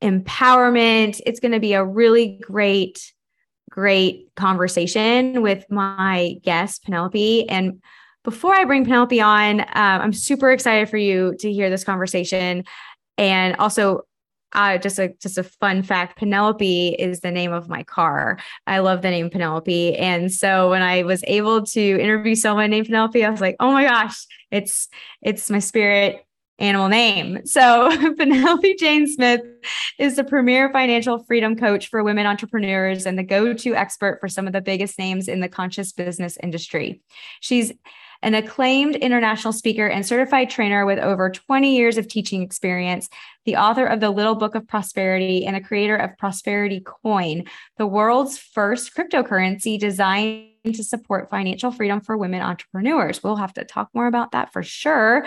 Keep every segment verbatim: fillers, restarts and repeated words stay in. empowerment. It's going to be a really great, great conversation with my guest, Penelope. And before I bring Penelope on, um, I'm super excited for you to hear this conversation. And also, uh, just a just a fun fact: Penelope is the name of my car. I love the name Penelope, and so when I was able to interview someone named Penelope, I was like, "Oh my gosh, it's it's my spirit animal name." So Penelope Jane Smith is the premier financial freedom coach for women entrepreneurs and the go-to expert for some of the biggest names in the conscious business industry. She's an acclaimed international speaker and certified trainer with over twenty years of teaching experience, the author of The Little Book of Prosperity and the creator of Prosperity Coin, the world's first cryptocurrency designed to support financial freedom for women entrepreneurs. We'll have to talk more about that for sure.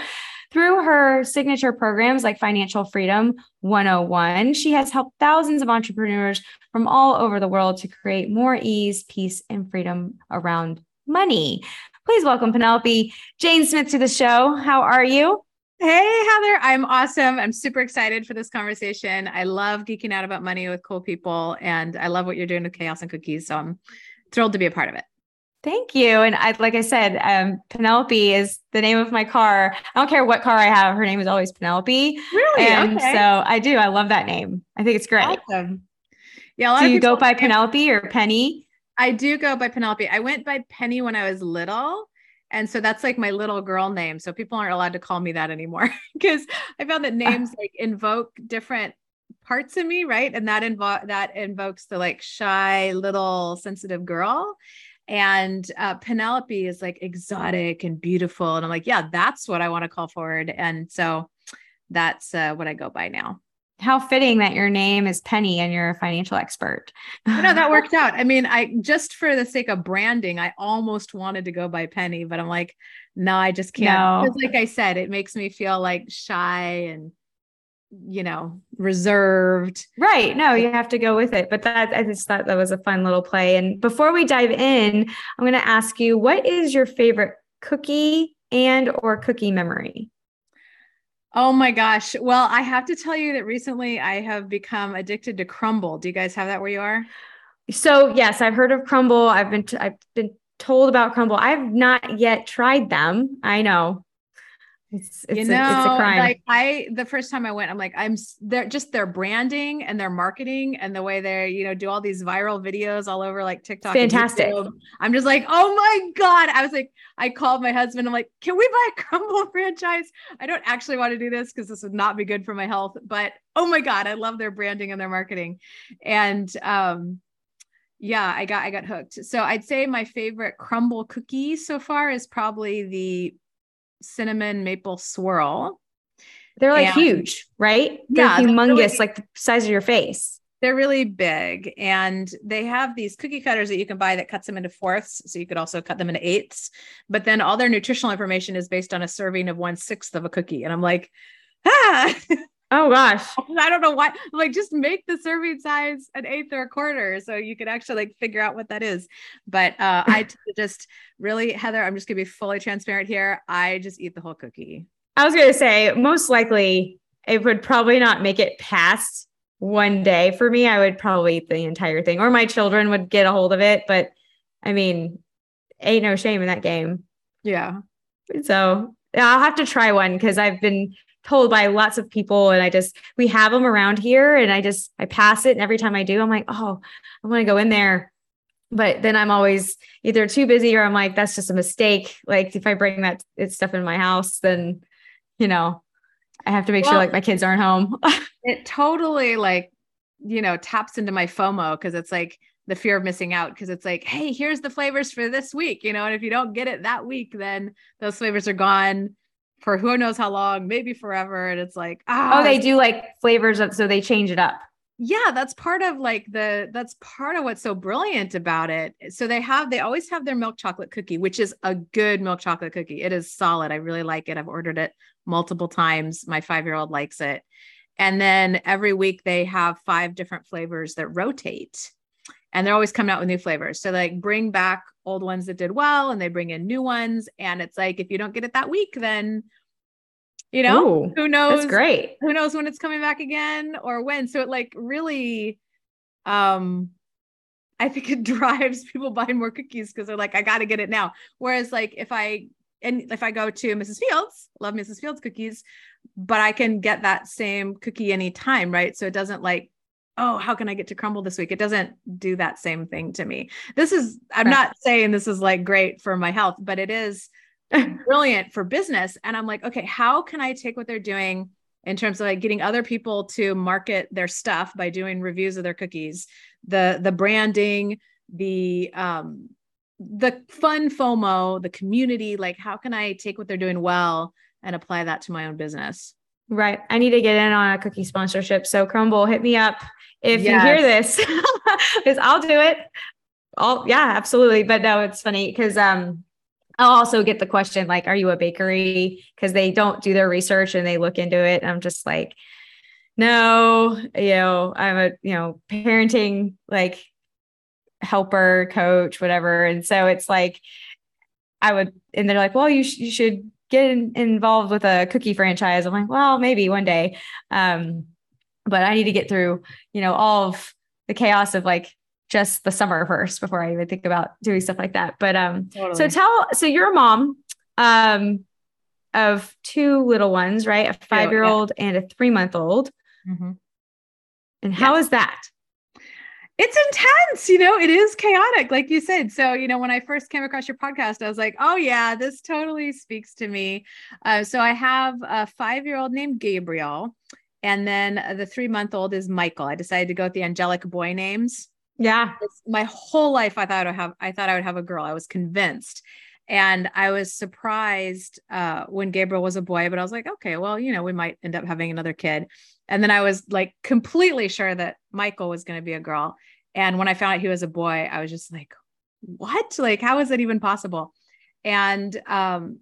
Through her signature programs like Financial Freedom one oh one, she has helped thousands of entrepreneurs from all over the world to create more ease, peace, and freedom around money. Please welcome Penelope Jane Smith to the show. How are you? Hey, Heather. I'm awesome. I'm super excited for this conversation. I love geeking out about money with cool people, and I love what you're doing with Chaos and Cookies. So I'm thrilled to be a part of it. Thank you. And I, like I said, um, Penelope is the name of my car. I don't care what car I have. Her name is always Penelope. Really? And okay. So I do. I love that name. I think it's great. Awesome. Yeah. Do you go by Penelope or Penny? I do go by Penelope. I went by Penny when I was little. And so that's like my little girl name. So people aren't allowed to call me that anymore because I found that names like invoke different parts of me. Right. And that invo- that invokes the like shy little sensitive girl. And uh, Penelope is like exotic and beautiful. And I'm like, yeah, that's what I want to call forward. And so that's uh, what I go by now. How fitting that your name is Penny and you're a financial expert. No, that worked out. I mean, I just for the sake of branding, I almost wanted to go by Penny, but I'm like, no, I just can't. No. Like I said, it makes me feel like shy and, you know, reserved. Right. No, you have to go with it. But that, I just thought that was a fun little play. And before we dive in, I'm going to ask you, what is your favorite cookie and or cookie memory? Oh my gosh. Well, I have to tell you that recently I have become addicted to Crumbl. Do you guys have that where you are? So yes, I've heard of Crumbl. I've been, t- I've been told about Crumbl. I've not yet tried them. I know. It's, it's, you know, a, it's a crime. Like I, the first time I went, I'm like, I'm they're just their branding and their marketing and the way they, you know, do all these viral videos all over like TikTok. Fantastic. I'm just like, oh my God. I was like, I called my husband. I'm like, can we buy a Crumbl franchise? I don't actually want to do this because this would not be good for my health, but oh my God, I love their branding and their marketing. And, um, yeah, I got, I got hooked. So I'd say my favorite Crumbl cookie so far is probably the cinnamon maple swirl. They're like and, huge, right? They're yeah, humongous, they're really, like the size of your face. They're really big. And they have these cookie cutters that you can buy that cuts them into fourths. So you could also cut them into eighths, but then all their nutritional information is based on a serving of one sixth of a cookie. And I'm like, ah, oh gosh, I don't know why. I'm like, just make the serving size an eighth or a quarter. So you could actually like figure out what that is. But uh, I just really, Heather, I'm just gonna be fully transparent here. I just eat the whole cookie. I was going to say, most likely it would probably not make it past one day for me. I would probably eat the entire thing or my children would get a hold of it. But I mean, ain't no shame in that game. Yeah. So I'll have to try one because I've been told by lots of people. And I just, we have them around here and I just, I pass it. And every time I do, I'm like, oh, I want to go in there. But then I'm always either too busy or I'm like, that's just a mistake. Like if I bring that stuff in my house, then, you know, I have to make well, sure like my kids aren't home. It totally like, you know, taps into my FOMO. Cause it's like the fear of missing out. Cause it's like, hey, here's the flavors for this week, you know? And if you don't get it that week, then those flavors are gone for who knows how long, maybe forever. And it's like, ah. Oh, they do like flavors of, so they change it up. Yeah. That's part of like the, that's part of what's so brilliant about it. So they have, they always have their milk chocolate cookie, which is a good milk chocolate cookie. It is solid. I really like it. I've ordered it multiple times. My five-year-old likes it. And then every week they have five different flavors that rotate, and they're always coming out with new flavors. So like bring back old ones that did well, and they bring in new ones. And it's like, if you don't get it that week, then you know, ooh, who knows, that's great. Who knows when it's coming back again or when. So it like really, um, I think it drives people buying more cookies because they're like, I got to get it now. Whereas like, if I, and if I go to Missus Fields, love Missus Fields cookies, but I can get that same cookie anytime. Right. So it doesn't like, oh, how can I get to Crumbl this week? It doesn't do that same thing to me. This is, I'm right. not saying this is like great for my health, but it is brilliant for business. And I'm like, okay, how can I take what they're doing in terms of like getting other people to market their stuff by doing reviews of their cookies, the, the branding, the, um, the fun FOMO, the community, like how can I take what they're doing well and apply that to my own business? Right. I need to get in on a cookie sponsorship. So Crumbl, hit me up. If yes. you hear this, because I'll do it. I'll, yeah, absolutely. But no, it's funny. Cause, um, I'll also get the question, like, are you a bakery? Because they don't do their research and they look into it. And I'm just like, no, you know, I'm a, you know, parenting, like helper, coach, whatever. And so it's like, I would, and they're like, well, you, sh- you should get in- involved with a cookie franchise. I'm like, well, maybe one day. Um, but I need to get through, you know, all of the chaos of like, just the summer first before I even think about doing stuff like that. But, um, totally. so tell, so you're a mom, um, of two little ones, right? A five-year-old yeah. and a three-month-old. Mm-hmm. And how yeah. is that? It's intense. You know, it is chaotic, like you said. So, you know, when I first came across your podcast, I was like, oh yeah, this totally speaks to me. Uh, so I have a five-year-old named Gabriel, and then the three-month-old is Michael. I decided to go with the angelic boy names. Yeah. My whole life, I thought I would have, I thought I would have a girl. I was convinced. And I was surprised, uh, when Gabriel was a boy, but I was like, okay, well, you know, we might end up having another kid. And then I was like completely sure that Michael was going to be a girl. And when I found out he was a boy, I was just like, what? Like, how is that even possible? And, um,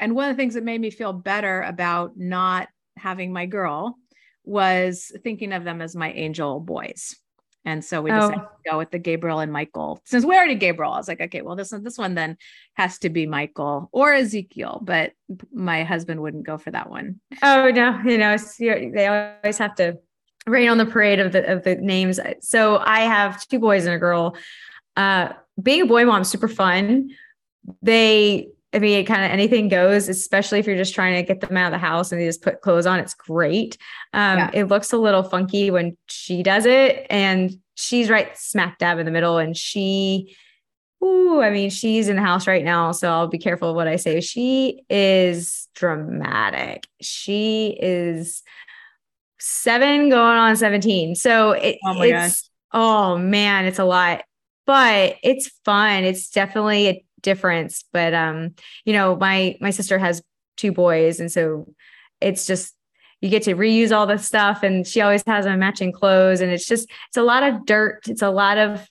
and one of the things that made me feel better about not having my girl was thinking of them as my angel boys. And so we decided oh. to go with the Gabriel and Michael. Since we already Gabriel, I was like, okay, well, this one, this one then has to be Michael or Ezekiel, but my husband wouldn't go for that one. Oh no, you know, they always have to rain on the parade of the of the names. So I have two boys and a girl. Uh, being a boy mom is super fun. They, I mean, kind of anything goes, especially if you're just trying to get them out of the house and they just put clothes on. It's great. Um, yeah. It looks a little funky when she does it, and she's right smack dab in the middle. And she, ooh, I mean, she's in the house right now, so I'll be careful of what I say. She is dramatic. She is seven going on seventeen. So it, oh my it's, gosh. oh man, it's a lot, but it's fun. It's definitely a difference. But, um, you know, my, my sister has two boys, and so it's just, you get to reuse all the stuff, and she always has a matching clothes, and it's just, it's a lot of dirt. It's a lot of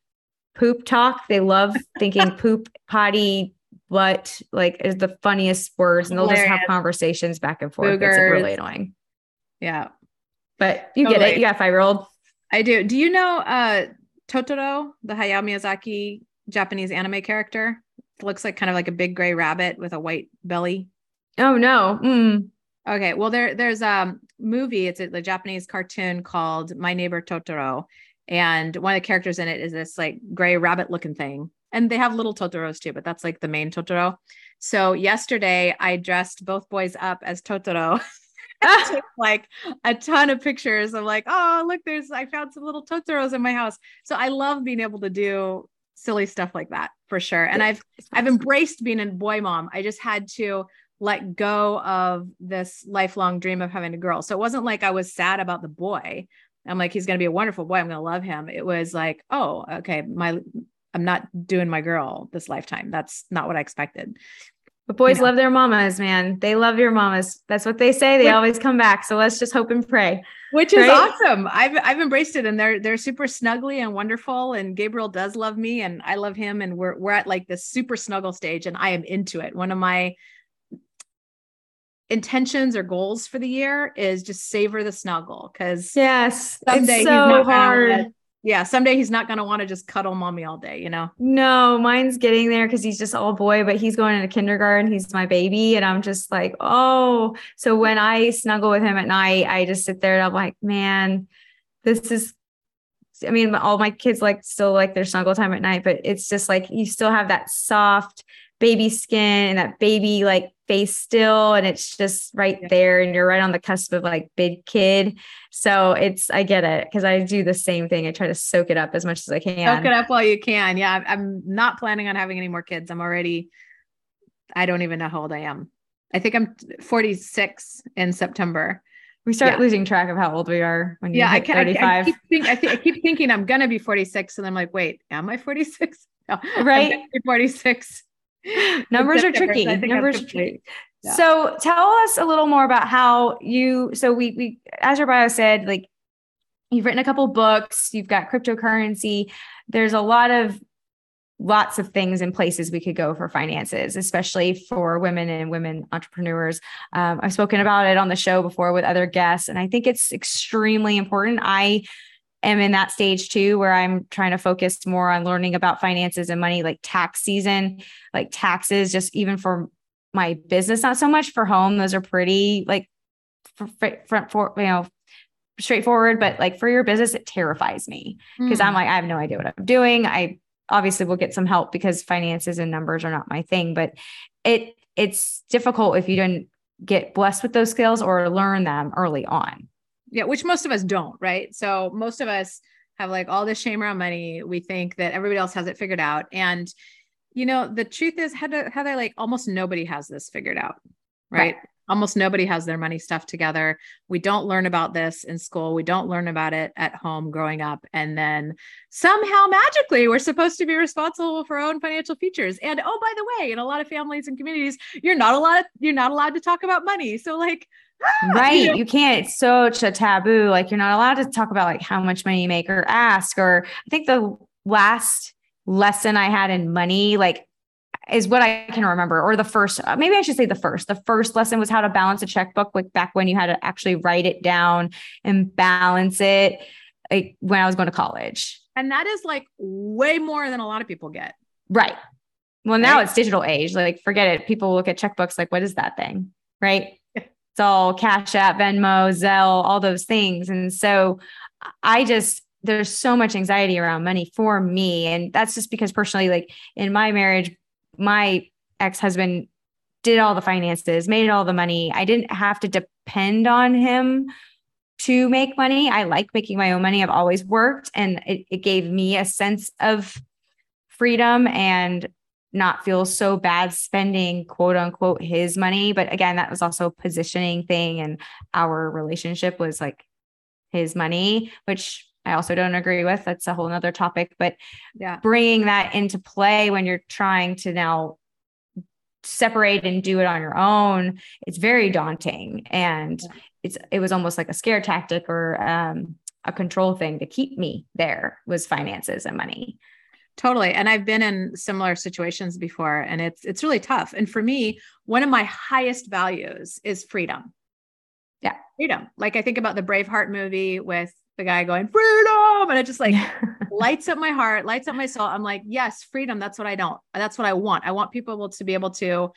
poop talk. They love thinking poop, potty, what, like is the funniest words. And they'll Hilarious. just have conversations back and forth. Boogers. It's really annoying. Yeah. But you totally. get it. You got a five-year-old. I do. Do you know, uh, Totoro, the Hayao Miyazaki Japanese anime character? It looks like kind of like a big gray rabbit with a white belly. Oh no. Mm. Okay. Well, there, there's a movie. It's a, a Japanese cartoon called My Neighbor Totoro. And one of the characters in it is this like gray rabbit looking thing. And they have little Totoros too, but that's like the main Totoro. So yesterday I dressed both boys up as Totoro. I took like a ton of pictures. I'm like, oh, look, there's, I found some little Totoros in my house. So I love being able to do silly stuff like that for sure. And I've, I've embraced being a boy mom. I just had to let go of this lifelong dream of having a girl. So it wasn't like I was sad about the boy. I'm like, he's going to be a wonderful boy. I'm going to love him. It was like, oh, okay. My, I'm not doing my girl this lifetime. That's not what I expected. But boys yeah. love their mamas, man. They love your mamas. That's what they say. They always come back. So let's just hope and pray. Which is right? awesome. I've I've embraced it, and they're they're super snuggly and wonderful. And Gabriel does love me, and I love him. And we're we're at like this super snuggle stage, and I am into it. One of my intentions or goals for the year is just savor the snuggle, because yes, someday it's so he's not hard. Yeah. Someday he's not going to want to just cuddle mommy all day, you know? No, mine's getting there because he's just all boy, but he's going into kindergarten. He's my baby. And I'm just like, oh, so when I snuggle with him at night, I just sit there and I'm like, man, this is, I mean, all my kids like still like their snuggle time at night, but it's just like, you still have that soft baby skin and that baby like face still. And it's just right there. And you're right on the cusp of like big kid. So it's, I get it. Cause I do the same thing. I try to soak it up as much as I can. Soak it up while you can. Yeah. I'm not planning on having any more kids. I'm already, I don't even know how old I am. I think I'm forty-six in September. We start yeah. losing track of how old we are when you yeah, hit I can, thirty-five. I, I, keep think, I, th- I keep thinking I'm going to be forty-six. And I'm like, wait, am I forty-six? No, right. I'm gonna be forty-six. Numbers are tricky. Numbers are tricky. Yeah. So tell us a little more about how you, so we, we, as your bio said, like you've written a couple books, you've got cryptocurrency. There's a lot of, lots of things and places we could go for finances, especially for women and women entrepreneurs. Um, I've spoken about it on the show before with other guests, and I think it's extremely important. I am in that stage too, where I'm trying to focus more on learning about finances and money, like tax season, like taxes, just even for my business, not so much for home. Those are pretty like front for, for, you know, straightforward, but like for your business, it terrifies me because mm. I'm like, I have no idea what I'm doing. I obviously we'll get some help because finances and numbers are not my thing, but it it's difficult if you don't get blessed with those skills or learn them early on. Yeah. Which most of us don't, right? So most of us have like all this shame around money. We think that everybody else has it figured out. And, you know, the truth is, Heather, Heather like almost nobody has this figured out, right? right? Almost nobody has their money stuff together. We don't learn about this in school. We don't learn about it at home growing up. And then somehow magically we're supposed to be responsible for our own financial futures. And oh, by the way, in a lot of families and communities, you're not allowed, you're not allowed to talk about money. So like, Ah, right. You, know. you can't. It's such a taboo. Like you're not allowed to talk about like how much money you make or ask, or I think the last lesson I had in money, like is what I can remember. Or the first, maybe I should say the first, the first lesson was how to balance a checkbook, like back when you had to actually write it down and balance it, like when I was going to college. And that is like way more than a lot of people get. Right. Well, now right? It's digital age. Like forget it. People look at checkbooks. Like, what is that thing? Right. It's all Cash App, Venmo, Zelle, all those things. And so I just, there's so much anxiety around money for me. And that's just because personally, like in my marriage, my ex-husband did all the finances, made all the money. I didn't have to depend on him to make money. I like making my own money. I've always worked, and it, it gave me a sense of freedom and not feel so bad spending quote unquote his money. But again, that was also a positioning thing. And our relationship was like his money, which I also don't agree with. That's a whole nother topic, but yeah. Bringing that into play when you're trying to now separate and do it on your own, it's very daunting. And yeah. it's, it was almost like a scare tactic or um, a control thing to keep me there was finances and money. Totally. And I've been in similar situations before, and it's, it's really tough. And for me, one of my highest values is freedom. Yeah. Freedom. Like I think about the Braveheart movie with the guy going freedom, and it just like lights up my heart, lights up my soul. I'm like, yes, freedom. That's what I don't, that's what I want. I want people to be able to,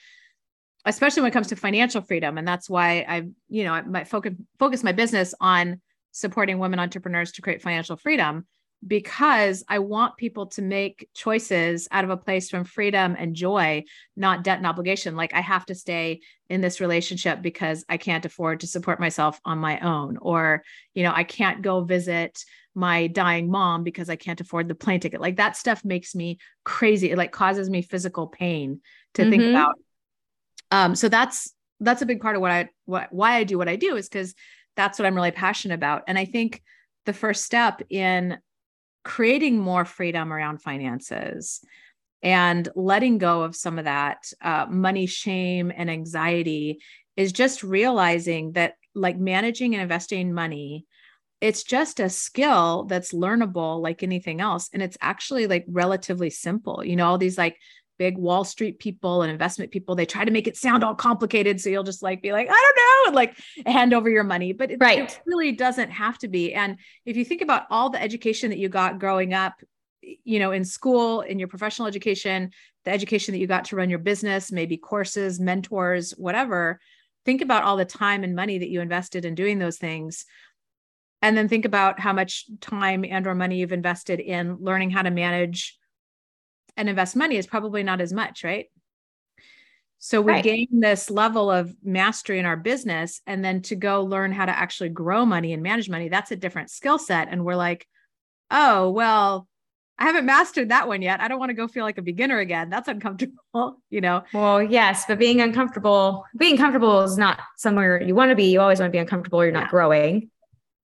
especially when it comes to financial freedom. And that's why I, you know, I might focus, focus my business on supporting women entrepreneurs to create financial freedom, because I want people to make choices out of a place from freedom and joy, not debt and obligation. Like I have to stay in this relationship because I can't afford to support myself on my own, or, you know, I can't go visit my dying mom because I can't afford the plane ticket. Like that stuff makes me crazy. It like causes me physical pain to mm-hmm. think about. Um, so that's, that's a big part of what I, what, why I do what I do, is because that's what I'm really passionate about. And I think the first step in creating more freedom around finances And letting go of some of that uh, money shame and anxiety is just realizing that, like, managing and investing money, it's just a skill that's learnable like anything else. And it's actually, like, relatively simple. You know, all these, like, big Wall Street people and investment people, they try to make it sound all complicated. So you'll just, like, be like, I don't know, and, like, hand over your money, but it, right. it really doesn't have to be. And if you think about all the education that you got growing up, you know, in school, in your professional education, the education that you got to run your business, maybe courses, mentors, whatever, think about all the time and money that you invested in doing those things. And then think about how much time and or money you've invested in learning how to manage and invest money is probably not as much, right? So we right. gain this level of mastery in our business, and then to go learn how to actually grow money and manage money, that's a different skill set. And we're like, oh, well, I haven't mastered that one yet. I don't want to go feel like a beginner again. That's uncomfortable, you know? Well, yes, but being uncomfortable, being comfortable is not somewhere you want to be. You always want to be uncomfortable. You're not yeah. growing.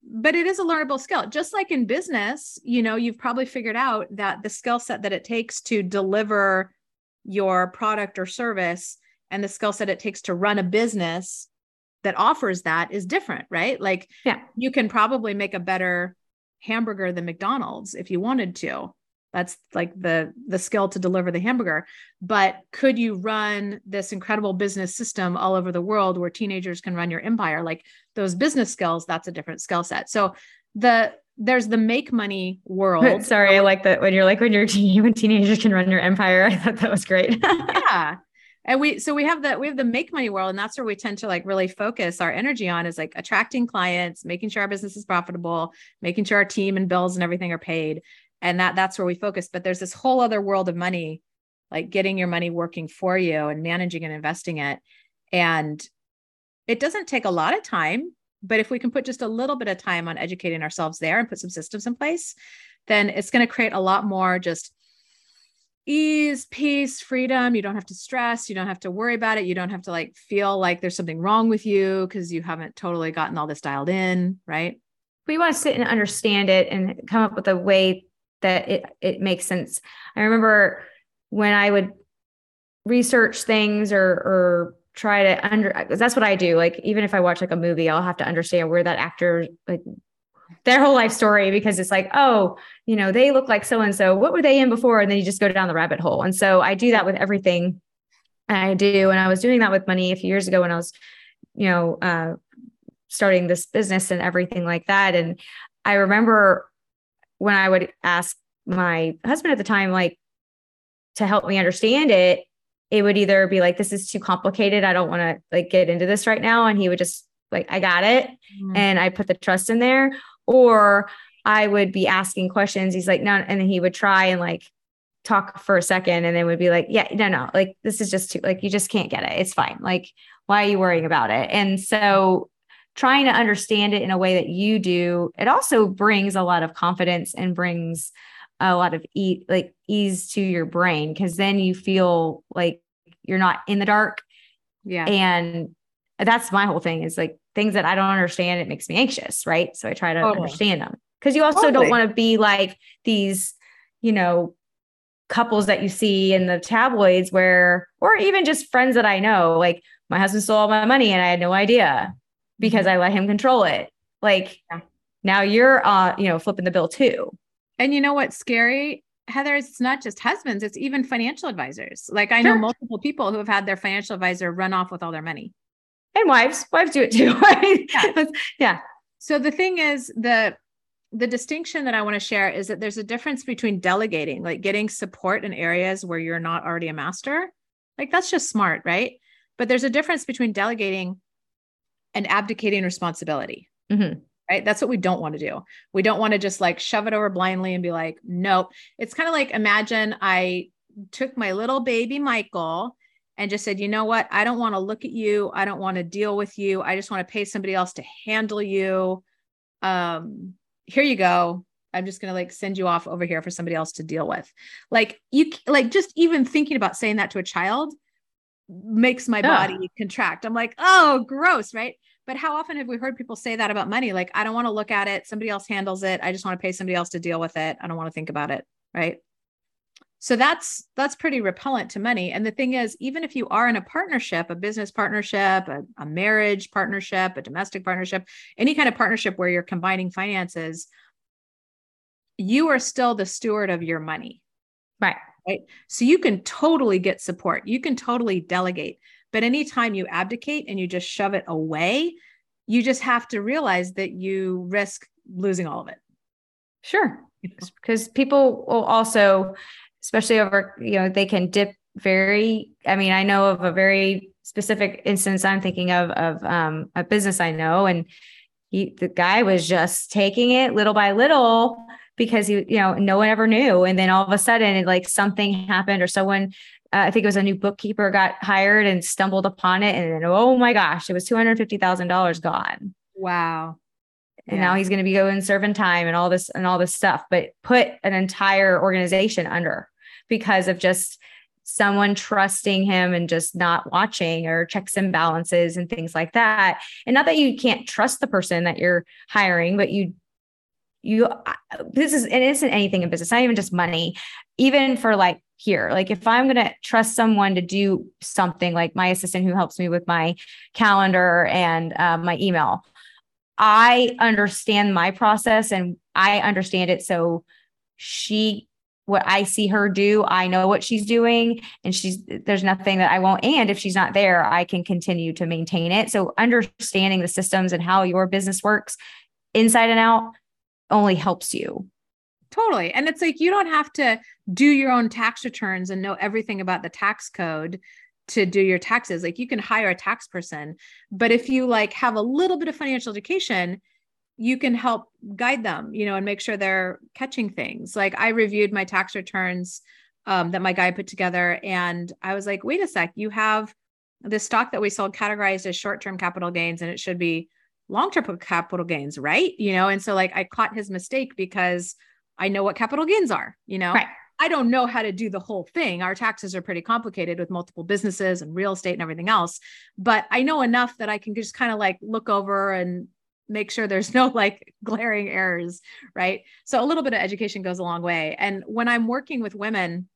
But it is a learnable skill. Just like in business, you know, you've probably figured out that the skill set that it takes to deliver your product or service and the skill set it takes to run a business that offers that is different, right? Like yeah. you can probably make a better hamburger than McDonald's if you wanted to. That's like the, the skill to deliver the hamburger. But could you run this incredible business system all over the world where teenagers can run your empire? Like those business skills, that's a different skill set. So the there's the make money world. Sorry, I like that when you're like, when you're teen, when teenagers can run your empire. I thought that was great. yeah. And we, so we have the, we have the make money world, and that's where we tend to like really focus our energy on, is like attracting clients, making sure our business is profitable, making sure our team and bills and everything are paid. And that that's where we focus. But there's this whole other world of money, like getting your money working for you and managing and investing it. And it doesn't take a lot of time, but if we can put just a little bit of time on educating ourselves there and put some systems in place, then it's going to create a lot more just ease, peace, freedom. You don't have to stress. You don't have to worry about it. You don't have to like feel like there's something wrong with you because you haven't totally gotten all this dialed in, right? We want to sit and understand it and come up with a way that it, it makes sense. I remember when I would research things or, or try to under, that's what I do. Like, even if I watch like a movie, I'll have to understand where that actor, like their whole life story, because it's like, oh, you know, they look like so-and-so, what were they in before? And then you just go down the rabbit hole. And so I do that with everything I do. And I was doing that with money a few years ago when I was, you know, uh, starting this business and everything like that. And I remember when I would ask my husband at the time, like, to help me understand it, it would either be like, this is too complicated. I don't want to like get into this right now. And he would just like, I got it. Mm-hmm. And I put the trust in there. Or I would be asking questions. He's like, no. And then he would try and like talk for a second. And then would be like, yeah, no, no. Like, this is just too, like, you just can't get it. It's fine. Like, why are you worrying about it? And so trying to understand it in a way that you do, it also brings a lot of confidence and brings a lot of e- like ease to your brain, because then you feel like you're not in the dark. Yeah. And that's my whole thing, is like things that I don't understand, it makes me anxious, right? So I try to totally. understand them, because you also totally. don't want to be like these, you know, couples that you see in the tabloids where, or even just friends that I know, like my husband stole all my money and I had no idea, because I let him control it. Like yeah. now you're, uh, you know, flipping the bill too. And you know what's scary, Heather, is it's not just husbands, it's even financial advisors. Like I sure. know multiple people who have had their financial advisor run off with all their money. And wives, wives do it too. yeah. yeah. So the thing is, the, the distinction that I want to share is that there's a difference between delegating, like getting support in areas where you're not already a master. Like that's just smart, right? But there's a difference between delegating and abdicating responsibility, mm-hmm. right? That's what we don't want to do. We don't want to just like shove it over blindly and be like, nope. It's kind of like, imagine I took my little baby, Michael, and just said, you know what? I don't want to look at you. I don't want to deal with you. I just want to pay somebody else to handle you. Um, here you go. I'm just going to like send you off over here for somebody else to deal with. Like you, like just even thinking about saying that to a child makes my body oh. contract. I'm like, oh, gross. Right. But how often have we heard people say that about money? Like, I don't want to look at it. Somebody else handles it. I just want to pay somebody else to deal with it. I don't want to think about it. Right. So that's that's pretty repellent to money. And the thing is, even if you are in a partnership, a business partnership, a, a marriage partnership, a domestic partnership, any kind of partnership where you're combining finances, you are still the steward of your money. Right. Right. So you can totally get support. You can totally delegate. But anytime you abdicate and you just shove it away, you just have to realize that you risk losing all of it. Sure. Because people will also, especially over, you know, they can dip very, I mean, I know of a very specific instance I'm thinking of, of um, a business I know, and he, the guy was just taking it little by little because he, you know, no one ever knew. And then all of a sudden it, like something happened, or someone, uh, I think it was a new bookkeeper got hired and stumbled upon it. And then, oh my gosh, it was two hundred fifty thousand dollars gone. Wow. And yeah. Now he's going to be going serving time and all this and all this stuff, but put an entire organization under because of just someone trusting him and just not watching or checks and balances and things like that. And not that you can't trust the person that you're hiring, but you, you, this is, it isn't anything in business, not even just money, even for like here, like if I'm going to trust someone to do something like my assistant who helps me with my calendar and uh, my email, I understand my process and I understand it. So she, what I see her do, I know what she's doing, and she's, there's nothing that I won't. And if she's not there, I can continue to maintain it. So understanding the systems and how your business works inside and out only helps you. Totally. And it's like, you don't have to do your own tax returns and know everything about the tax code to do your taxes. Like you can hire a tax person, but if you like have a little bit of financial education, you can help guide them, you know, and make sure they're catching things. Like I reviewed my tax returns um, that my guy put together. And I was like, wait a sec, you have this stock that we sold categorized as short-term capital gains, and it should be long-term capital gains, right? You know? And so like, I caught his mistake because I know what capital gains are, you know? Right. I don't know how to do the whole thing. Our taxes are pretty complicated with multiple businesses and real estate and everything else, but I know enough that I can just kind of like look over and make sure there's no like glaring errors. Right. So a little bit of education goes a long way. And when I'm working with women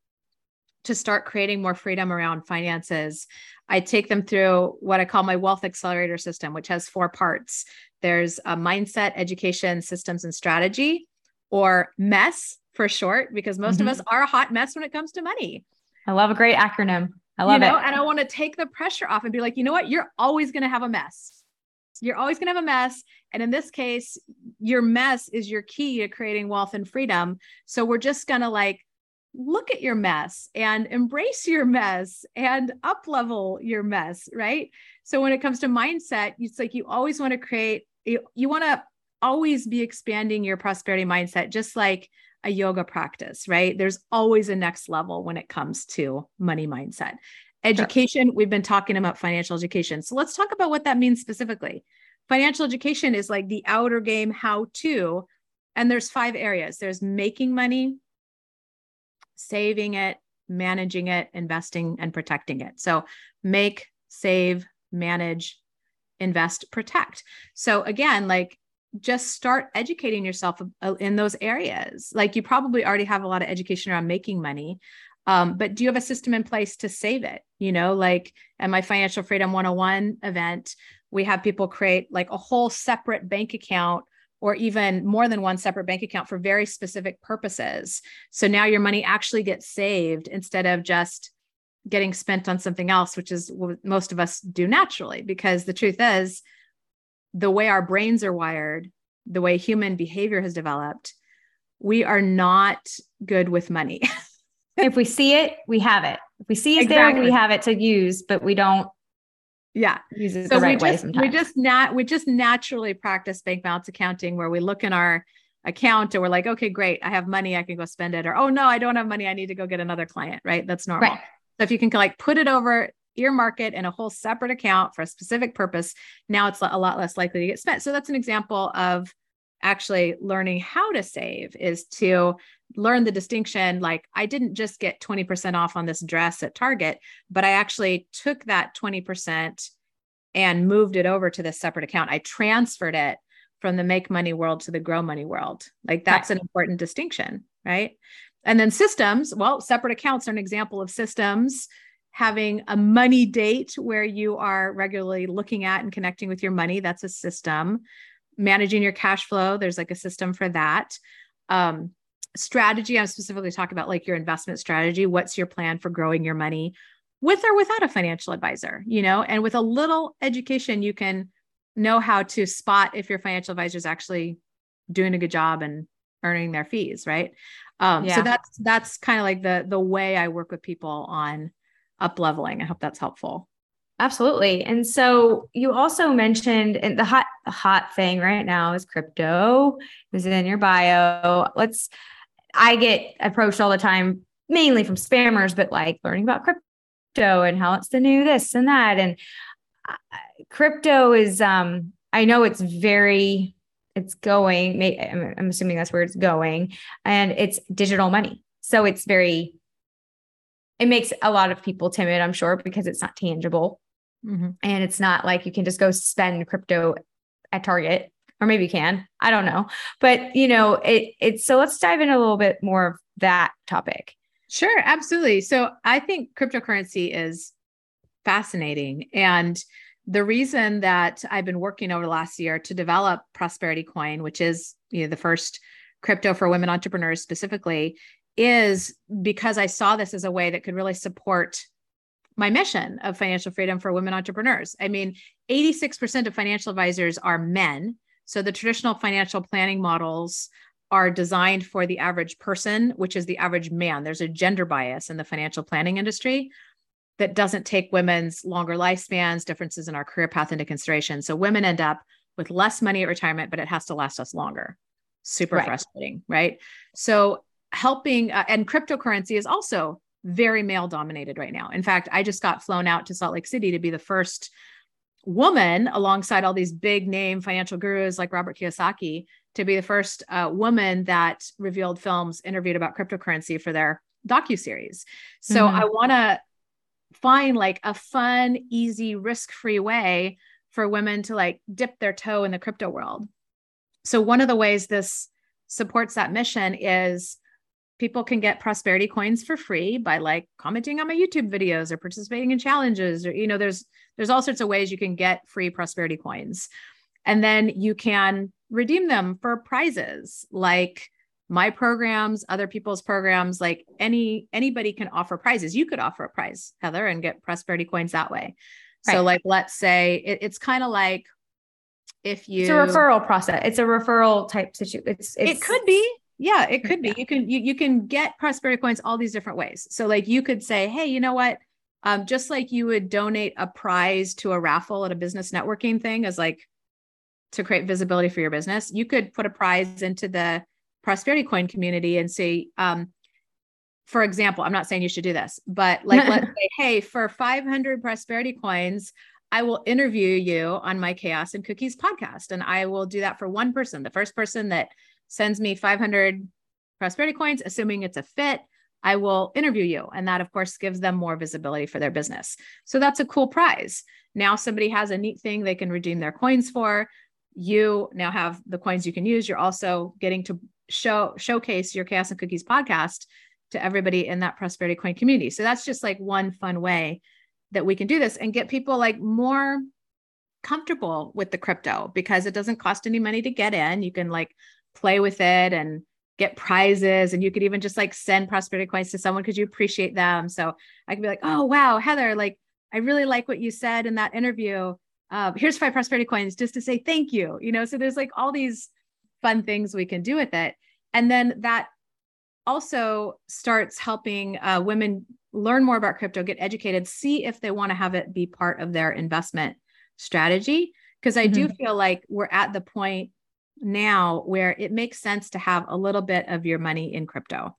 to start creating more freedom around finances, I take them through what I call my wealth accelerator system, which has four parts. There's a mindset, education, systems, and strategy, or mess for short, because most mm-hmm. of us are a hot mess when it comes to money. I love a great acronym. I love you know, it. And I want to take the pressure off and be like, you know what? You're always going to have a mess. You're always going to have a mess. And in this case, your mess is your key to creating wealth and freedom. So we're just going to like, look at your mess and embrace your mess and up level your mess. Right. So when it comes to mindset, it's like, you always want to create, you, you want to always be expanding your prosperity mindset, just like a yoga practice, right? There's always a next level when it comes to money mindset. Education, sure. We've been talking about financial education. So let's talk about what that means specifically. Financial education is like the outer game, how to, and there's five areas. There's making money, saving it, managing it, investing, and protecting it. So make, save, manage, invest, protect. So again, like just start educating yourself in those areas. Like you probably already have a lot of education around making money, um, but do you have a system in place to save it? You know, like at my Financial Freedom one oh one event, we have people create like a whole separate bank account, or even more than one separate bank account for very specific purposes. So now your money actually gets saved instead of just getting spent on something else, which is what most of us do naturally, because the truth is, the way our brains are wired, the way human behavior has developed, we are not good with money. If we see it, we have it. If we see it exactly. There, we have it to use, but we don't yeah. use it so the right we just, way sometimes. We just, nat- we just naturally practice bank balance accounting, where we look in our account and we're like, okay, great. I have money. I can go spend it. Or, oh no, I don't have money. I need to go get another client, right? That's normal. Right. So if you can like put it over, earmark it in a whole separate account for a specific purpose, now it's a lot less likely to get spent. So that's an example of actually learning how to save, is to learn the distinction. Like I didn't just get twenty percent off on this dress at Target, but I actually took that twenty percent and moved it over to this separate account. I transferred it from the make money world to the grow money world. Like that's right. An important distinction, right? And then systems, well, separate accounts are an example of systems. Having a money date where you are regularly looking at and connecting with your money, that's a system. Managing your cash flow, there's like a system for that. Um, strategy, I'm specifically talking about like your investment strategy. What's your plan for growing your money with or without a financial advisor, you know? And with a little education, you can know how to spot if your financial advisor is actually doing a good job and earning their fees, right? Um, yeah. So that's that's kind of like the the way I work with people on up leveling. I hope that's helpful. Absolutely. And so you also mentioned, and the hot the hot thing right now is crypto. This is in your bio. Let's. I get approached all the time, mainly from spammers, but like learning about crypto and how it's the new this and that. And crypto is, um, I know it's very. It's going, I'm assuming that's where it's going, and it's digital money. So it's very, it makes a lot of people timid, I'm sure, because it's not tangible. Mm-hmm. And it's not like you can just go spend crypto at Target, or maybe you can, I don't know. But you know, it, it's, so let's dive in a little bit more of that topic. Sure. Absolutely. So I think cryptocurrency is fascinating. And the reason that I've been working over the last year to develop Prosperity Coin, which is, you know, the first crypto for women entrepreneurs specifically, is because I saw this as a way that could really support my mission of financial freedom for women entrepreneurs. I mean, eighty-six percent of financial advisors are men. So the traditional financial planning models are designed for the average person, which is the average man. There's a gender bias in the financial planning industry that doesn't take women's longer lifespans, differences in our career path into consideration. So women end up with less money at retirement, but it has to last us longer. Super right. Frustrating, right? So helping, uh, and cryptocurrency is also very male dominated right now. In fact, I just got flown out to Salt Lake City to be the first woman, alongside all these big name financial gurus like Robert Kiyosaki, to be the first uh, woman that revealed films interviewed about cryptocurrency for their docuseries. So mm-hmm. I want to find like a fun, easy, risk-free way for women to like dip their toe in the crypto world. So one of the ways this supports that mission is people can get Prosperity Coins for free by like commenting on my YouTube videos or participating in challenges, or, you know, there's, there's all sorts of ways you can get free Prosperity Coins. And then you can redeem them for prizes like my programs, other people's programs, like any, anybody can offer prizes. You could offer a prize, Heather, and get Prosperity Coins that way. Right. So like, let's say it, it's kind of like if you, it's a referral process, it's a referral type situation. It's, it's, it could be. Yeah, it could be. Yeah. You can, you, you can get Prosperity Coins all these different ways. So like you could say, hey, you know what? Um, just like you would donate a prize to a raffle at a business networking thing as like to create visibility for your business, you could put a prize into the Prosperity Coin community and say, um, for example, I'm not saying you should do this, but like, let's say, hey, for five hundred Prosperity Coins, I will interview you on my Chaos and Cookies podcast. And I will do that for one person. The first person that sends me five hundred Prosperity Coins, assuming it's a fit, I will interview you. And that of course gives them more visibility for their business. So that's a cool prize. Now somebody has a neat thing they can redeem their coins for. You now have the coins you can use. You're also getting to show showcase your Chaos and Cookies podcast to everybody in that Prosperity Coin community. So that's just like one fun way that we can do this and get people like more comfortable with the crypto, because it doesn't cost any money to get in. You can like play with it and get prizes, and you could even just like send Prosperity Coins to someone because you appreciate them. So I can be like, oh wow, Heather, like I really like what you said in that interview. Uh, here's five Prosperity Coins just to say thank you. You know, so there's like all these fun things we can do with it. And then that also starts helping uh, women learn more about crypto, get educated, see if they want to have it be part of their investment strategy. Because I mm-hmm. do feel like we're at the point now where it makes sense to have a little bit of your money in crypto.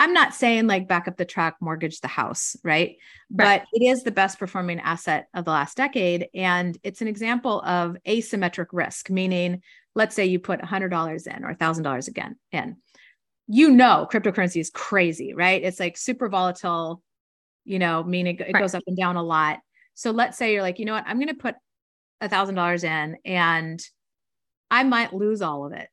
I'm not saying like back up the track, mortgage the house, right? right? But it is the best performing asset of the last decade. And it's an example of asymmetric risk, meaning let's say you put one hundred dollars in or one thousand dollars again in. You know, cryptocurrency is crazy, right? It's like super volatile, you know, meaning it right. goes up and down a lot. So let's say you're like, you know what, I'm going to put one thousand dollars in and I might lose all of it,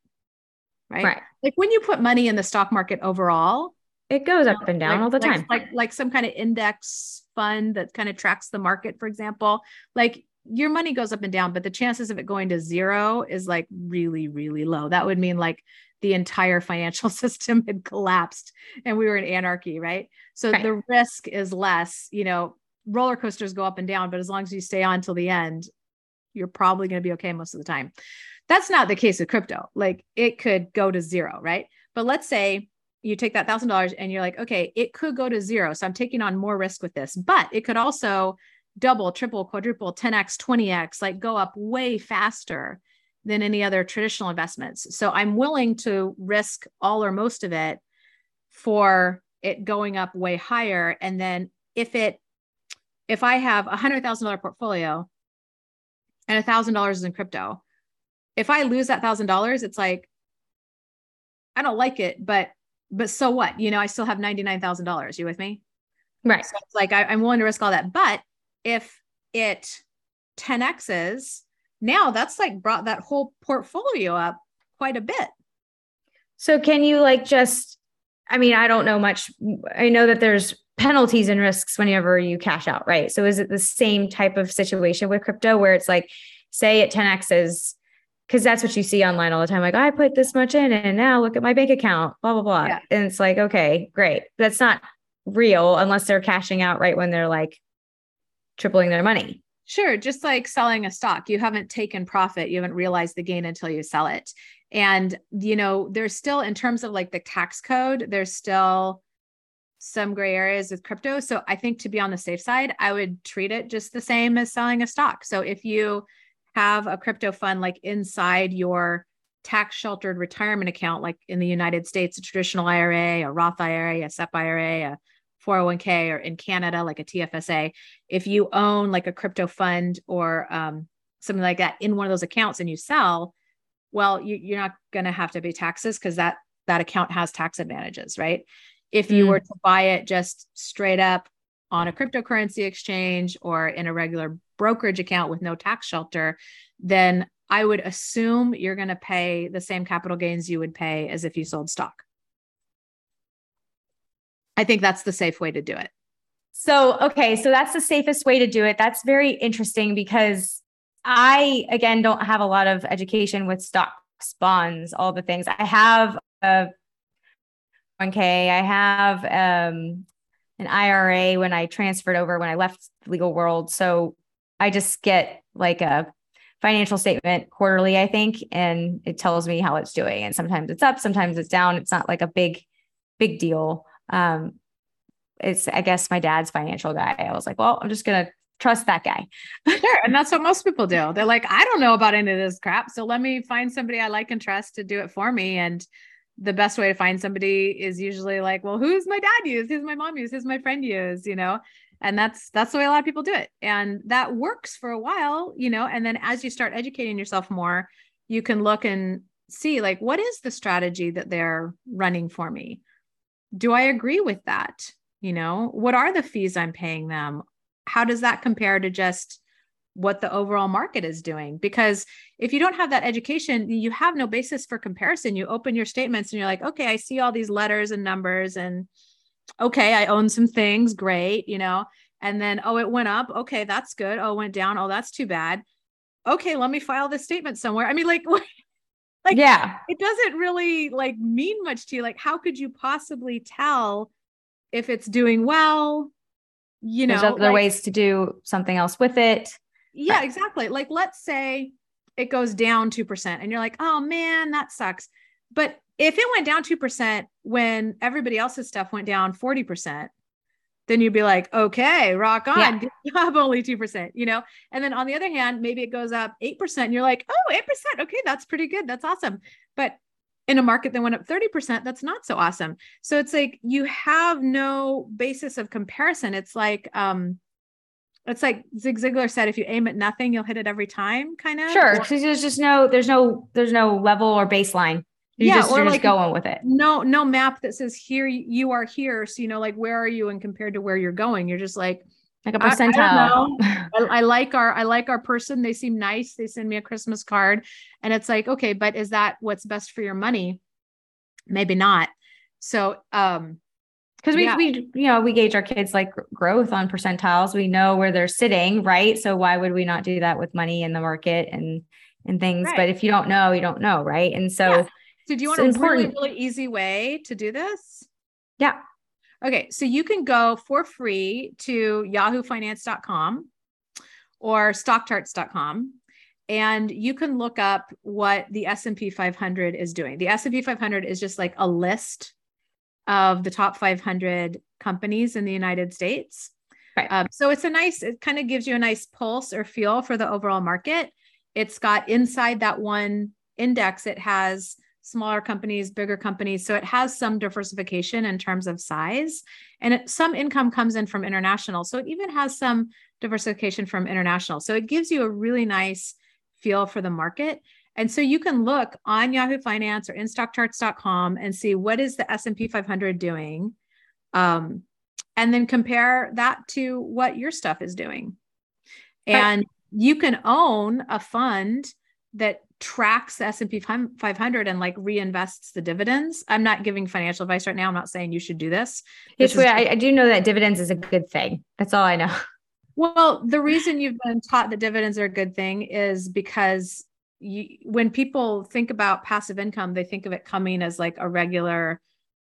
right? right? Like when you put money in the stock market overall, It goes up and down like, all the time. Like, like like some kind of index fund that kind of tracks the market, for example. Like your money goes up and down, but the chances of it going to zero is like really, really low. That would mean like the entire financial system had collapsed and we were in anarchy, right? So right. The risk is less, you know, roller coasters go up and down, but as long as you stay on till the end, you're probably going to be okay most of the time. That's not the case with crypto. Like it could go to zero, right? But let's say you take that thousand dollars and you're like, okay, it could go to zero. So I'm taking on more risk with this, but it could also double, triple, quadruple, ten X, twenty X, like go up way faster than any other traditional investments. So I'm willing to risk all or most of it for it going up way higher. And then if it, if I have a hundred thousand dollar portfolio and a thousand dollars is in crypto, if I lose that thousand dollars, it's like, I don't like it, but But so what? You know, I still have ninety-nine thousand dollars. You with me? Right. So it's like, I, I'm willing to risk all that. But if it ten X's, now that's like brought that whole portfolio up quite a bit. So can you like just, I mean, I don't know much. I know that there's penalties and risks whenever you cash out, right? So is it the same type of situation with crypto where it's like, say it ten X's, because that's what you see online all the time. Like, oh, I put this much in and now look at my bank account, blah, blah, blah. Yeah. And it's like, okay, great. That's not real unless they're cashing out right when they're like tripling their money. Sure. Just like selling a stock, you haven't taken profit. You haven't realized the gain until you sell it. And, you know, there's still, in terms of like the tax code, there's still some gray areas with crypto. So I think to be on the safe side, I would treat it just the same as selling a stock. So if you have a crypto fund like inside your tax sheltered retirement account, like in the United States, a traditional I R A, a Roth I R A, a S E P I R A, a four oh one k, or in Canada, like a T F S A. If you own like a crypto fund or um, something like that in one of those accounts and you sell, well, you, you're not going to have to pay taxes because that, that account has tax advantages, right? If you mm. were to buy it just straight up on a cryptocurrency exchange or in a regular brokerage account with no tax shelter, then I would assume you're going to pay the same capital gains you would pay as if you sold stock. I think that's the safe way to do it. So, okay. So that's the safest way to do it. That's very interesting because I, again, don't have a lot of education with stocks, bonds, all the things. I have a four oh one k. I have um, an I R A when I transferred over, when I left the legal world. So I just get like a financial statement quarterly, I think, and it tells me how it's doing. And sometimes it's up, sometimes it's down. It's not like a big, big deal. Um, it's, I guess, my dad's financial guy. I was like, well, I'm just going to trust that guy. Sure. And that's what most people do. They're like, I don't know about any of this crap. So let me find somebody I like and trust to do it for me. And the best way to find somebody is usually like, well, who's my dad use? Who's my mom use? Who's my friend use? You know? And that's, that's the way a lot of people do it. And that works for a while, you know, and then as you start educating yourself more, you can look and see like, what is the strategy that they're running for me? Do I agree with that? You know, what are the fees I'm paying them? How does that compare to just what the overall market is doing? Because if you don't have that education, you have no basis for comparison. You open your statements and you're like, okay, I see all these letters and numbers and okay, I own some things. Great. You know, and then, oh, it went up. Okay. That's good. Oh, it went down. Oh, that's too bad. Okay. Let me file this statement somewhere. I mean, like, like, yeah, it doesn't really like mean much to you. Like, how could you possibly tell if it's doing well? You know, there's other like, ways to do something else with it. Yeah, exactly. Like, let's say it goes down two percent and you're like, oh man, that sucks. But if it went down two percent when everybody else's stuff went down forty percent, then you'd be like, okay, rock on, yeah. Good job, only two percent, you know? And then on the other hand, maybe it goes up eight percent and you're like, oh, eight percent. Okay. That's pretty good. That's awesome. But in a market that went up thirty percent, that's not so awesome. So it's like, you have no basis of comparison. It's like, um, it's like Zig Ziglar said, if you aim at nothing, you'll hit it every time kind of. Sure. Or- Cause there's just no, there's no, there's no level or baseline. You yeah, just, or like just going with it. No, no map that says here you are here. So you know, like where are you and compared to where you're going, you're just like like a percentile. I, I, don't know. I, I like our I like our person. They seem nice. They send me a Christmas card, and it's like okay, but is that what's best for your money? Maybe not. So um, Because we, yeah. we, you know, we gauge our kids like growth on percentiles. We know where they're sitting, right? So why would we not do that with money in the market and, and things? Right. But if you don't know, you don't know, right? And so, yeah. so do you want a really, really easy way to do this? Yeah. Okay. So you can go for free to yahoo finance dot com or stock charts dot com. And you can look up what the S and P five hundred is doing. The S and P five hundred is just like a list of the top five hundred companies in the United States. Right. Um, so it's a nice, it kind of gives you a nice pulse or feel for the overall market. It's got inside that one index, it has smaller companies, bigger companies. So it has some diversification in terms of size. And it, some income comes in from international. So it even has some diversification from international. So it gives you a really nice feel for the market. And so you can look on Yahoo Finance or in stock charts dot com and see what is the S and P five hundred doing. Um, and then compare that to what your stuff is doing. And right. you can own a fund that tracks the S and P five hundred and like reinvests the dividends. I'm not giving financial advice right now. I'm not saying you should do this. Yes, is- I, I do know that dividends is a good thing. That's all I know. Well, the reason you've been taught that dividends are a good thing is because you, when people think about passive income, they think of it coming as like a regular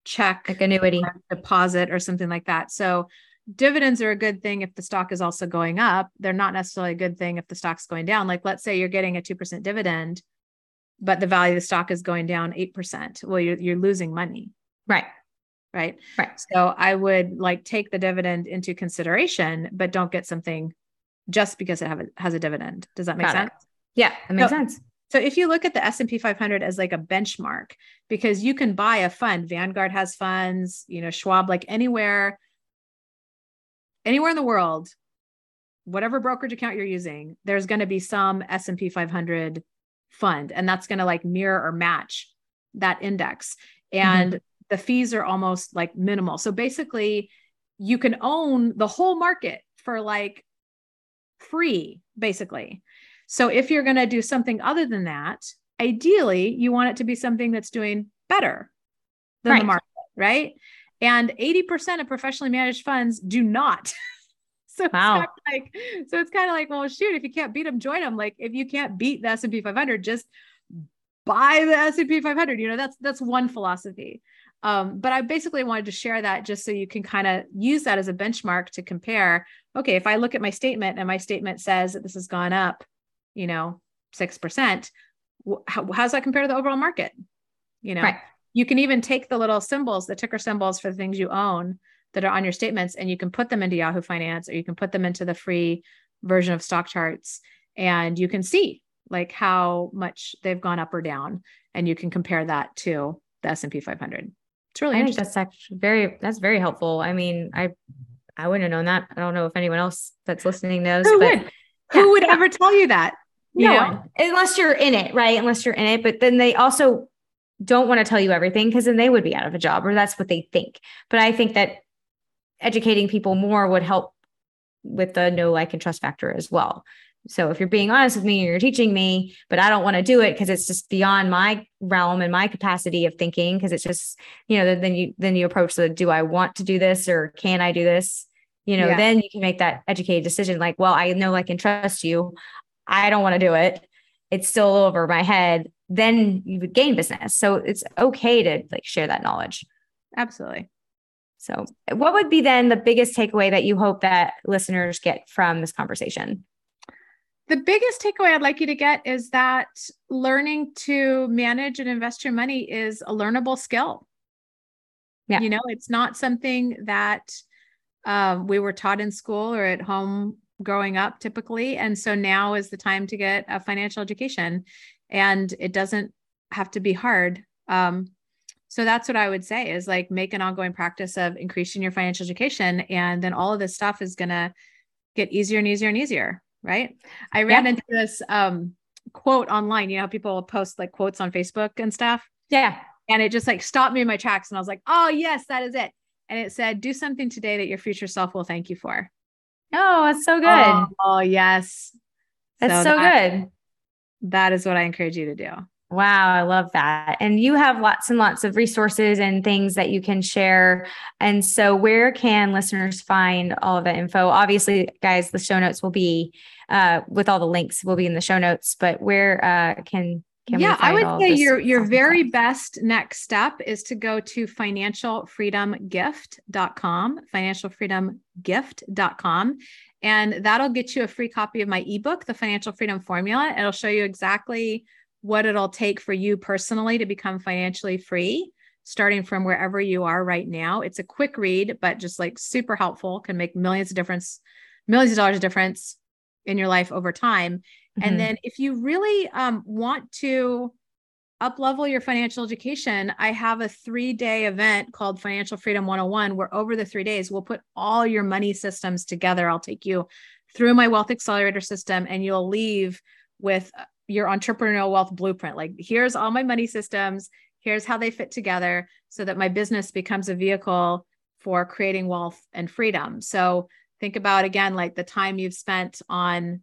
check, like annuity, or deposit, or something like that. So dividends are a good thing if the stock is also going up. They're not necessarily a good thing if the stock's going down. Like, let's say you're getting a two percent dividend, but the value of the stock is going down eight percent. Well, you're, you're losing money. Right. Right. Right. So I would like take the dividend into consideration, but don't get something just because it have a, has a dividend. Does that make Got sense? It. Yeah, that makes so, sense. So if you look at the S and P five hundred as like a benchmark, because you can buy a fund, Vanguard has funds, you know, Schwab, like anywhere, anywhere in the world, whatever brokerage account you're using, there's going to be some S and P five hundred fund, and that's going to like mirror or match that index. And mm-hmm. the fees are almost like minimal. So basically you can own the whole market for like free, basically. So if you're going to do something other than that, ideally you want it to be something that's doing better than right. the market, right? And eighty percent of professionally managed funds do not. so, wow. it's kind of like, so it's kind of like, well, shoot, if you can't beat them, join them. Like if you can't beat the S and P five hundred, just buy the S and P five hundred, you know, that's, that's one philosophy. Um, but I basically wanted to share that just so you can kind of use that as a benchmark to compare. Okay. If I look at my statement and my statement says that this has gone up, you know, six percent, how, how does that compare to the overall market? You know, right. you can even take the little symbols, the ticker symbols for the things you own that are on your statements, and you can put them into Yahoo Finance, or you can put them into the free version of Stock Charts, and you can see like how much they've gone up or down. And you can compare that to the S and P five hundred. It's really I interesting. Think that's actually very, that's very helpful. I mean, I, I wouldn't have known that. I don't know if anyone else that's listening knows, Who but would? Yeah. Who would ever tell you that? You no, know? Unless you're in it, right? Unless you're in it, but then they also don't want to tell you everything, because then they would be out of a job, or that's what they think. But I think that educating people more would help with the know, like, and trust factor as well. So if you're being honest with me, you're teaching me, but I don't want to do it because it's just beyond my realm and my capacity of thinking. Because it's just, you know, then you, then you approach the, do I want to do this, or can I do this? You know, yeah. then you can make that educated decision. Like, well, I know I can trust you. I don't want to do it. It's still over my head. Then you would gain business. So it's okay to like share that knowledge. Absolutely. So what would be then the biggest takeaway that you hope that listeners get from this conversation? The biggest takeaway I'd like you to get is that learning to manage and invest your money is a learnable skill. Yeah. You know, it's not something that uh, we were taught in school or at home growing up typically. And so now is the time to get a financial education, and it doesn't have to be hard. Um, so that's what I would say is like make an ongoing practice of increasing your financial education. And then all of this stuff is going to get easier and easier and easier. Right. I ran yeah. into this um, quote online, you know, people post like quotes on Facebook and stuff. Yeah. And it just like stopped me in my tracks. And I was like, oh yes, that is it. And it said, do something today that your future self will thank you for. Oh, that's so good. Oh, oh yes. That's so, so that, good. That is what I encourage you to do. Wow, I love that. And you have lots and lots of resources and things that you can share. And so where can listeners find all of that info? Obviously, guys, the show notes will be uh, with all the links will be in the show notes, but where uh, can Can yeah, I would say your, your very best next step is to go to financial freedom gift dot com, financial freedom gift dot com. And that'll get you a free copy of my ebook, The Financial Freedom Formula. It'll show you exactly what it'll take for you personally to become financially free, starting from wherever you are right now. It's a quick read, but just like super helpful, can make millions of difference, millions of dollars of difference in your life over time. And mm-hmm. then if you really um, want to up-level your financial education, I have a three-day event called Financial Freedom one oh one, where over the three days, we'll put all your money systems together. I'll take you through my Wealth Accelerator system, and you'll leave with your entrepreneurial wealth blueprint. Like, here's all my money systems. Here's how they fit together so that my business becomes a vehicle for creating wealth and freedom. So think about, again, like the time you've spent on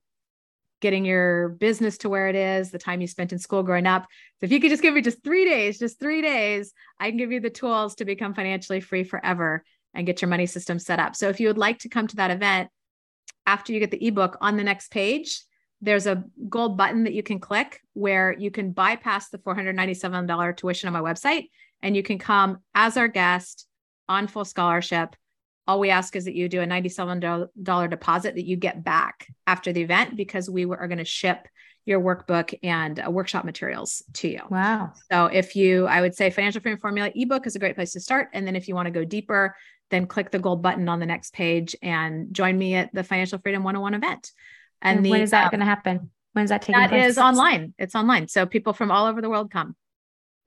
getting your business to where it is, the time you spent in school growing up. So if you could just give me just three days, just three days, I can give you the tools to become financially free forever and get your money system set up. So if you would like to come to that event, after you get the ebook, on the next page, there's a gold button that you can click where you can bypass the four hundred ninety-seven dollars tuition on my website, and you can come as our guest on full scholarship. All we ask is that you do a ninety-seven dollars deposit that you get back after the event, because we are going to ship your workbook and uh, workshop materials to you. Wow. So if you, I would say Financial Freedom Formula ebook is a great place to start. And then if you want to go deeper, then click the gold button on the next page and join me at the Financial Freedom one oh one event. And, and the, when is that um, going to happen? When is that taking that place? That is online. It's online. So people from all over the world come.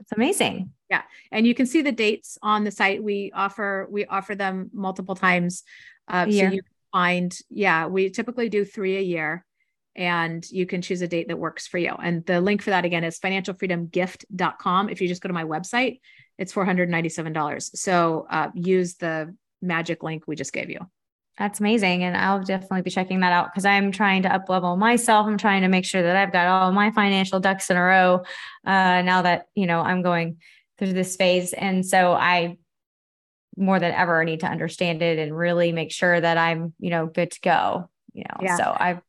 It's amazing. Yeah. And you can see the dates on the site. We offer, we offer them multiple times. Uh, so you can find, yeah, we typically do three a year, and you can choose a date that works for you. And the link for that, again, is financial freedom gift dot com. If you just go to my website, it's four hundred ninety-seven dollars. So uh, use the magic link we just gave you. That's amazing. And I'll definitely be checking that out, because I'm trying to up level myself. I'm trying to make sure that I've got all my financial ducks in a row uh, now that, you know, I'm going through this phase. And so I more than ever need to understand it and really make sure that I'm, you know, good to go, you know, yeah. So I've,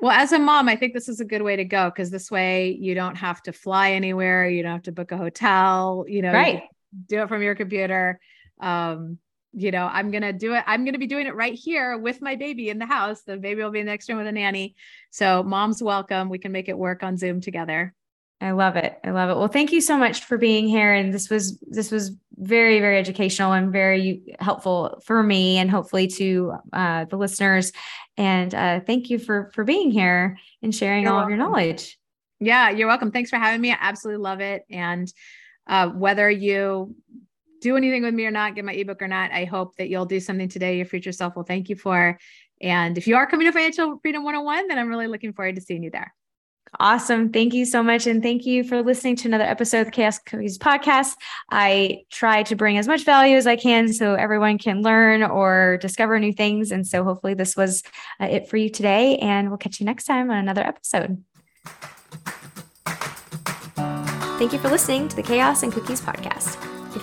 well, as a mom, I think this is a good way to go, because this way you don't have to fly anywhere. You don't have to book a hotel, you know, right. You do it from your computer. Um, You know, I'm going to do it. I'm going to be doing it right here with my baby in the house. The baby will be in the next room with a nanny. So mom's welcome. We can make it work on Zoom together. I love it. I love it. Well, thank you so much for being here. And this was, this was very, very educational and very helpful for me, and hopefully to uh, the listeners. And uh, thank you for, for being here and sharing all of your knowledge. Yeah, you're welcome. Thanks for having me. I absolutely love it. And uh, whether you do anything with me or not, get my ebook or not, I hope that you'll do something today your future self will thank you for. And if you are coming to Financial Freedom one oh one, then I'm really looking forward to seeing you there. Awesome. Thank you so much. And thank you for listening to another episode of the Chaos Cookies podcast. I try to bring as much value as I can so everyone can learn or discover new things. And so hopefully this was uh, it for you today, and we'll catch you next time on another episode. Thank you for listening to the Chaos and Cookies podcast. If